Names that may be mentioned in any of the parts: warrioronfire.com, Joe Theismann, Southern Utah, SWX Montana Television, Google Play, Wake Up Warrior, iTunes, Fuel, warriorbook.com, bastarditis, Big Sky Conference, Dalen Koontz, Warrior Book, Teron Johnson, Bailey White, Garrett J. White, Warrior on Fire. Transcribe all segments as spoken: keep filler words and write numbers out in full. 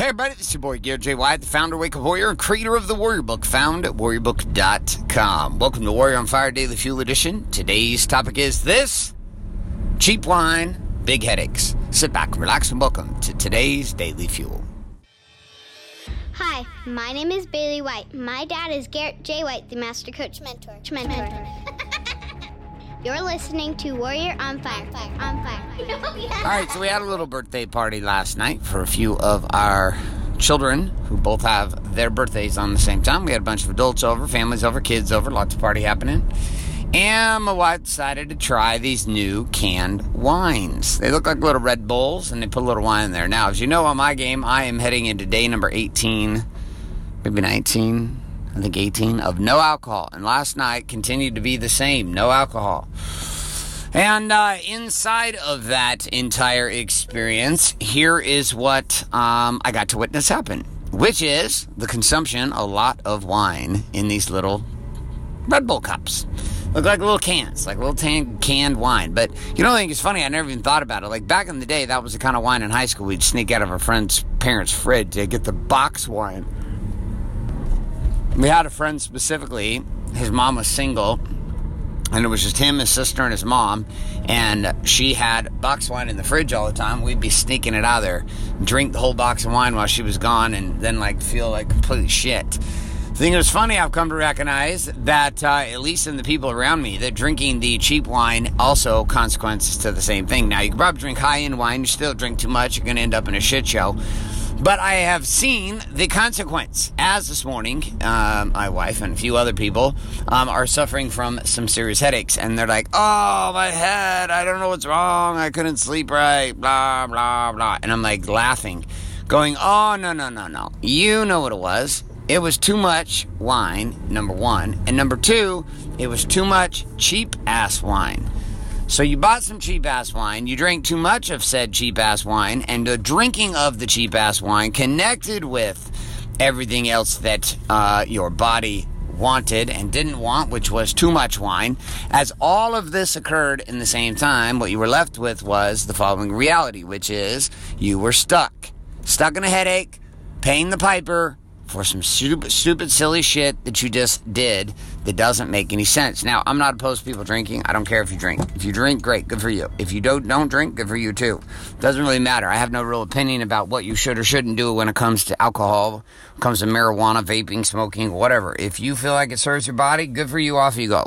Hey everybody, this is your boy Garrett J. White, the founder of Wake Up Warrior and creator of the Warrior Book, found at warrior book dot com. Welcome to Warrior on Fire Daily Fuel Edition. Today's topic is this: cheap wine, big headaches. Sit back, relax, and welcome to today's Daily Fuel. Hi, my name is Bailey White. My dad is Garrett J. White, the Master Coach Mentor. Mentor. Mentor. You're listening to Warrior on Fire. On Fire. On Fire. All right, so we had a little birthday party last night for a few of our children who both have their birthdays on the same time. We had a bunch of adults over, families over, kids over, lots of party happening. And my wife decided to try these new canned wines. They look like little Red Bulls, and they put a little wine in there. Now, as you know, on my game, I am heading into day number eighteen, maybe nineteen, I think eighteen, of no alcohol. And last night continued to be the same, no alcohol. And uh, inside of that entire experience, here is what um, I got to witness happen, which is the consumption, a lot of wine in these little Red Bull cups. Look like little cans, like little tan- canned wine. But you know, I think it's funny, I never even thought about it. Like back in the day, that was the kind of wine in high school we'd sneak out of our friend's parents' fridge to get the box wine. We had a friend specifically, his mom was single, and it was just him, his sister, and his mom. And she had box wine in the fridge all the time. We'd be sneaking it out of there, drink the whole box of wine while she was gone, and then like feel like completely shit. I think it was funny, I've come to recognize that, uh, at least in the people around me, that drinking the cheap wine also consequences to the same thing. Now, you can probably drink high-end wine, you still drink too much, you're going to end up in a shit show. But I have seen the consequence, as this morning, um, my wife and a few other people um, are suffering from some serious headaches. And they're like, oh, my head, I don't know what's wrong, I couldn't sleep right, blah, blah, blah. And I'm like laughing, going, oh, no, no, no, no, you know what it was. It was too much wine, number one. And number two, it was too much cheap-ass wine. So you bought some cheap-ass wine, you drank too much of said cheap-ass wine, and the drinking of the cheap-ass wine connected with everything else that uh, your body wanted and didn't want, which was too much wine. As all of this occurred in the same time, what you were left with was the following reality, which is you were stuck. Stuck in a headache, paying the piper, for some stupid, stupid, silly shit that you just did that doesn't make any sense. Now, I'm not opposed to people drinking. I don't care if you drink. If you drink, great. Good for you. If you don't, don't drink, good for you too. Doesn't really matter. I have no real opinion about what you should or shouldn't do when it comes to alcohol, when it comes to marijuana, vaping, smoking, whatever. If you feel like it serves your body, good for you. Off you go.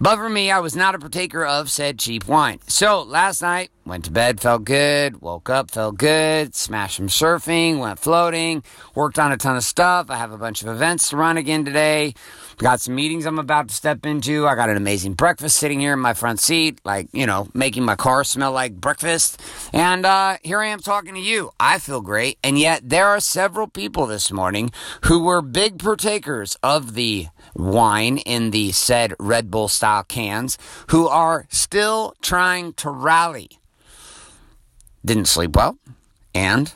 But for me, I was not a partaker of said cheap wine. So, last night, went to bed, felt good, woke up, felt good, smashed some surfing, went floating, worked on a ton of stuff. I have a bunch of events to run again today. Got some meetings I'm about to step into. I got an amazing breakfast sitting here in my front seat, like, you know, making my car smell like breakfast. And uh, here I am talking to you. I feel great. And yet, there are several people this morning who were big partakers of the wine in the said Red Bull style cans, who are still trying to rally. Didn't sleep well, and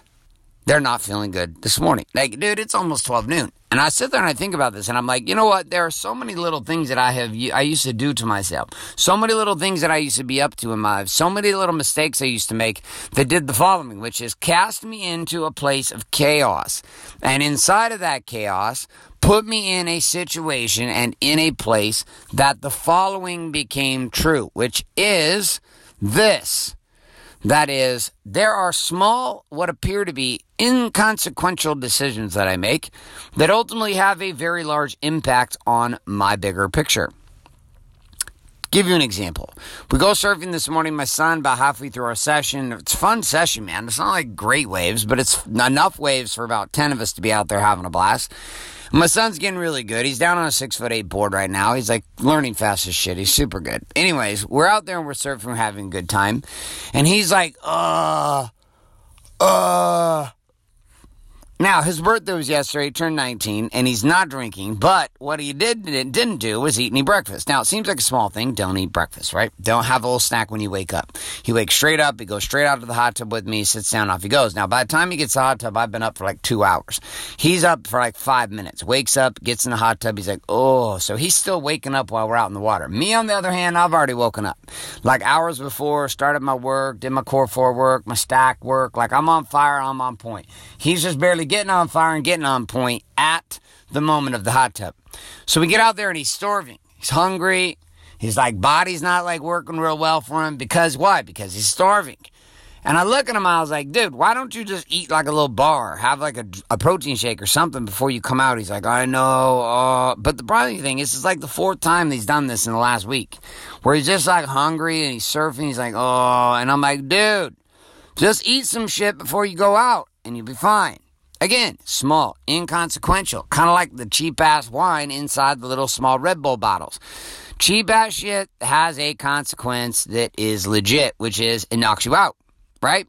they're not feeling good this morning. Like, dude, it's almost twelve noon. And I sit there and I think about this, and I'm like, you know what? There are so many little things that I have I used to do to myself. So many little things that I used to be up to in my life. So many little mistakes I used to make that did the following, which is cast me into a place of chaos. And inside of that chaos, put me in a situation and in a place that the following became true, which is this. That is, there are small, what appear to be inconsequential decisions that I make that ultimately have a very large impact on my bigger picture. Give you an example. We go surfing this morning, my son, about halfway through our session. It's a fun session, man. It's not like great waves, but it's enough waves for about ten of us to be out there having a blast. My son's getting really good. He's down on a six foot eight board right now. He's like learning fast as shit. He's super good. Anyways, we're out there and we're surfing. We're having a good time. And he's like, uh, uh. Now, Now, his birthday was yesterday. He turned nineteen, and he's not drinking. But what he did, didn't do was eat any breakfast. Now, it seems like a small thing. Don't eat breakfast, right? Don't have a little snack when you wake up. He wakes straight up. He goes straight out to the hot tub with me. He sits down. Off he goes. Now, by the time he gets to the hot tub, I've been up for like two hours. He's up for like five minutes. Wakes up, gets in the hot tub. He's like, oh. So he's still waking up while we're out in the water. Me, on the other hand, I've already woken up. Like hours before, started my work, did my core four work, my stack work. Like I'm on fire. I'm on point. He's just barely getting on fire and getting on point at the moment of the hot tub. So we get out there and he's starving. He's hungry. He's like, body's not like working real well for him. Because why? Because he's starving. And I look at him, I was like, dude, why don't you just eat like a little bar? Have like a, a protein shake or something before you come out. He's like, I know. Uh, but the problem thing is, it's like the fourth time he's done this in the last week. Where he's just like hungry and he's surfing. He's like, oh. And I'm like, dude, just eat some shit before you go out and you'll be fine. Again, small, inconsequential, kind of like the cheap-ass wine inside the little small Red Bull bottles. Cheap-ass shit has a consequence that is legit, which is it knocks you out, right?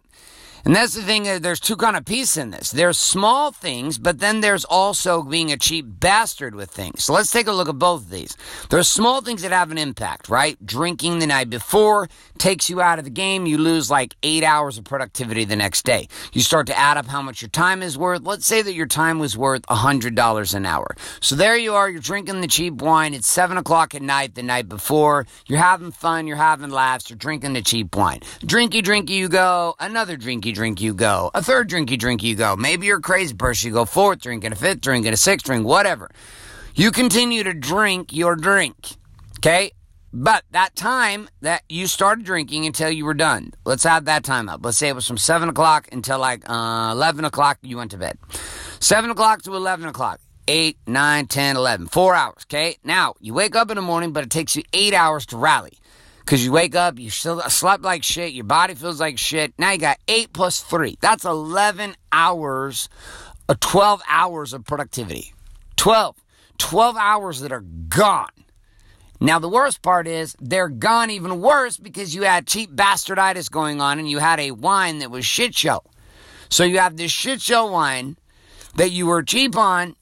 And that's the thing, there's two kind of pieces in this. There's small things, but then there's also being a cheap bastard with things. So let's take a look at both of these. There's small things that have an impact, right? Drinking the night before takes you out of the game. You lose like eight hours of productivity the next day. You start to add up how much your time is worth. Let's say that your time was worth one hundred dollars an hour. So there you are. You're drinking the cheap wine. It's seven o'clock at night the night before. You're having fun. You're having laughs. You're drinking the cheap wine. Drinky, drinky, you go. Another drinky, drink, you go. A third drinky, drink, you go. Maybe you're a crazy person. You go fourth drink and a fifth drink and a sixth drink, whatever. You continue to drink your drink, okay? But that time that you started drinking until you were done, let's add that time up. Let's say it was from seven o'clock until like uh, eleven o'clock you went to bed. seven o'clock to eleven o'clock. eight, nine, ten, eleven. Four hours, okay? Now, you wake up in the morning, but it takes you eight hours to rally. Because you wake up, you still slept like shit, your body feels like shit. Now you got eight plus three. That's eleven hours, or twelve hours of productivity. twelve. twelve hours that are gone. Now the worst part is, they're gone even worse because you had cheap bastarditis going on and you had a wine that was shit show. So you have this shit show wine that you were cheap on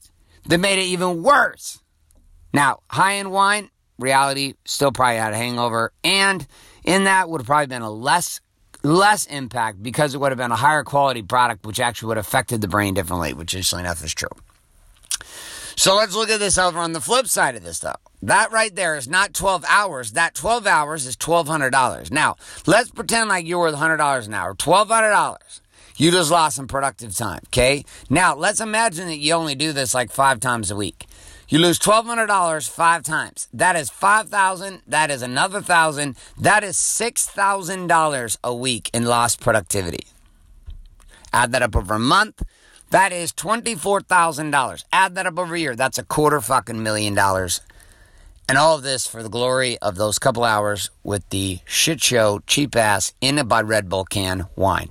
that made it even worse. Now, high-end wine, reality, still probably had a hangover, and in that would have probably been a less less impact because it would have been a higher quality product, which actually would have affected the brain differently, which interestingly enough is true. So let's look at this over on the flip side of this, though. That right there is not twelve hours. That twelve hours is twelve hundred dollars. Now, let's pretend like you're worth one hundred dollars an hour. twelve hundred dollars. You just lost some productive time, okay? Now, let's imagine that you only do this like five times a week. You lose twelve hundred dollars five times. That is five thousand dollars. That is another one thousand dollars. That is six thousand dollars a week in lost productivity. Add that up over a month. That is twenty-four thousand dollars. Add that up over a year. That's a quarter fucking million dollars. And all of this for the glory of those couple hours with the shit show, cheap ass, in a by Red Bull can wine.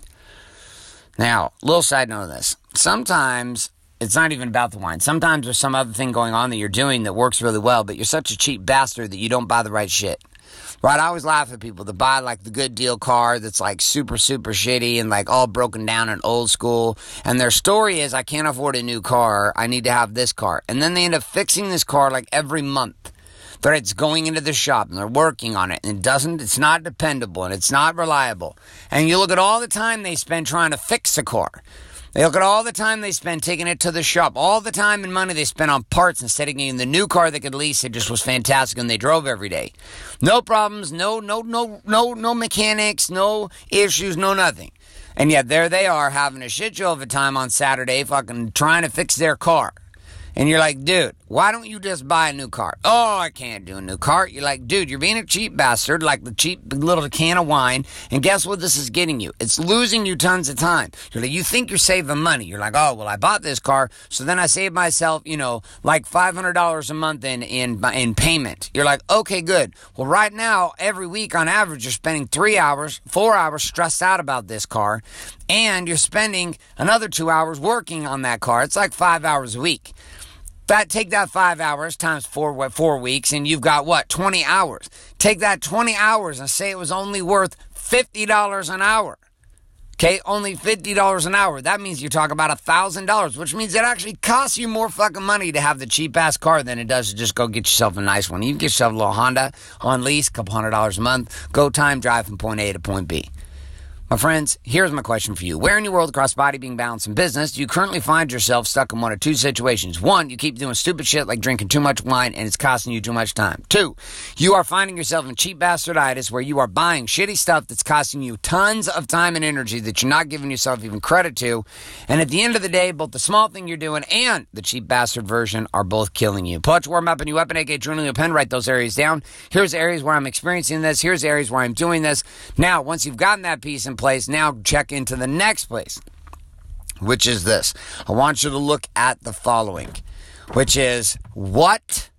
Now, little side note of this. Sometimes it's not even about the wine. Sometimes there's some other thing going on that you're doing that works really well, but you're such a cheap bastard that you don't buy the right shit. Right? I always laugh at people that buy like the good deal car that's like super, super shitty and like all broken down and old school. And their story is, I can't afford a new car. I need to have this car. And then they end up fixing this car like every month. That it's going into the shop and they're working on it and it doesn't, it's not dependable and it's not reliable. And you look at all the time they spend trying to fix the car. They look at all the time they spend taking it to the shop, all the time and money they spent on parts instead of getting the new car they could lease. It just was fantastic and they drove every day. No problems, no, no, no, no, no mechanics, no issues, no nothing. And yet there they are having a shit show of a time on Saturday fucking trying to fix their car. And you're like, dude, why don't you just buy a new car? Oh, I can't do a new car. You're like, dude, you're being a cheap bastard, like the cheap little can of wine. And guess what this is getting you? It's losing you tons of time. You're like, you think you're saving money. You're like, oh, well, I bought this car, so then I saved myself, you know, like five hundred dollars a month in, in, in payment. You're like, okay, good. Well, right now, every week on average, you're spending three hours, four hours stressed out about this car. And you're spending another two hours working on that car. It's like five hours a week. That, take that five hours times four, four weeks, and you've got, what, twenty hours. Take that twenty hours and say it was only worth fifty dollars an hour. Okay, only fifty dollars an hour. That means you're talking about one thousand dollars, which means it actually costs you more fucking money to have the cheap-ass car than it does to just go get yourself a nice one. You can get yourself a little Honda on lease, a couple hundred dollars a month, go time drive from point A to point B. My friends, here's my question for you. Where in your world across body, being, balance, and business do you currently find yourself stuck in one of two situations? One, you keep doing stupid shit like drinking too much wine and it's costing you too much time. Two, you are finding yourself in cheap bastarditis where you are buying shitty stuff that's costing you tons of time and energy that you're not giving yourself even credit to. And at the end of the day, both the small thing you're doing and the cheap bastard version are both killing you. Pull out your warm up and your weapon, A K journal your pen, write those areas down. Here's areas where I'm experiencing this. Here's areas where I'm doing this. Now, once you've gotten that piece in place, now check into the next place, which is this. I want you to look at the following, which is what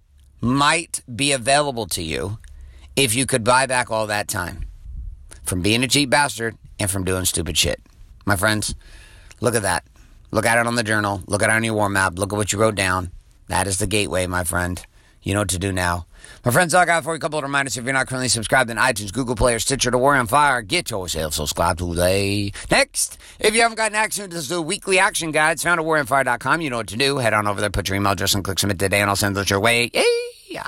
might be available to you if you could buy back all that time from being a cheap bastard and from doing stupid shit. My friends, look at that. Look at it on the journal. Look at it on your warm up. Look at what you wrote down. That is the gateway, my friend. You know what to do now. My friends, I got for you a couple of reminders. If you're not currently subscribed in iTunes, Google Play, or Stitcher to Warrior on Fire, get yourself subscribed today. Next, if you haven't gotten action, this is the weekly action guides found at warrior on fire dot com. You know what to do. Head on over there, put your email address, and click submit today, and I'll send those your way. Yeah.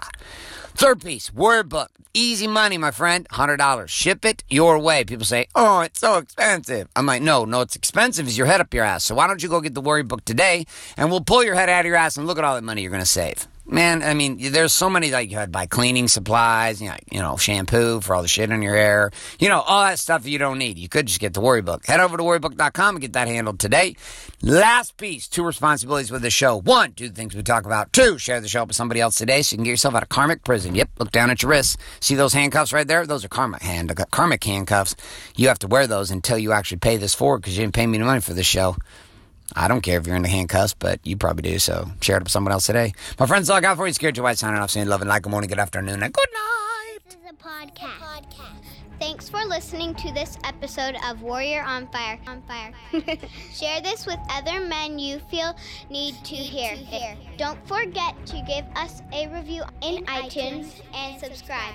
Third piece, Warrior Book. Easy money, my friend. one hundred dollars. Ship it your way. People say, oh, it's so expensive. I'm like, no, no, it's expensive is your head up your ass. So why don't you go get the Warrior Book today, and we'll pull your head out of your ass and look at all that money you're going to save. Man, I mean, there's so many, like, you had to buy cleaning supplies, you know, you know, shampoo for all the shit in your hair, you know, all that stuff you don't need. You could just get the Warrior Book. Head over to warrior book dot com and get that handled today. Last piece, two responsibilities with the show. One, do the things we talk about. Two, share the show up with somebody else today so you can get yourself out of karmic prison. Yep, look down at your wrists. See those handcuffs right there? Those are karmic, hand, karmic handcuffs. You have to wear those until you actually pay this forward because you didn't pay me any money for this show. I don't care if you're in the handcuffs, but you probably do, so share it with someone else today. My friends, all I got for you is Garrett J. White signing off, saying love and like, good morning, good afternoon, and good night. This is a podcast. podcast. Thanks for listening to this episode of Warrior on Fire. On Fire. Share this with other men you feel need to hear. hear. Don't forget to give us a review in, in iTunes, iTunes and subscribe.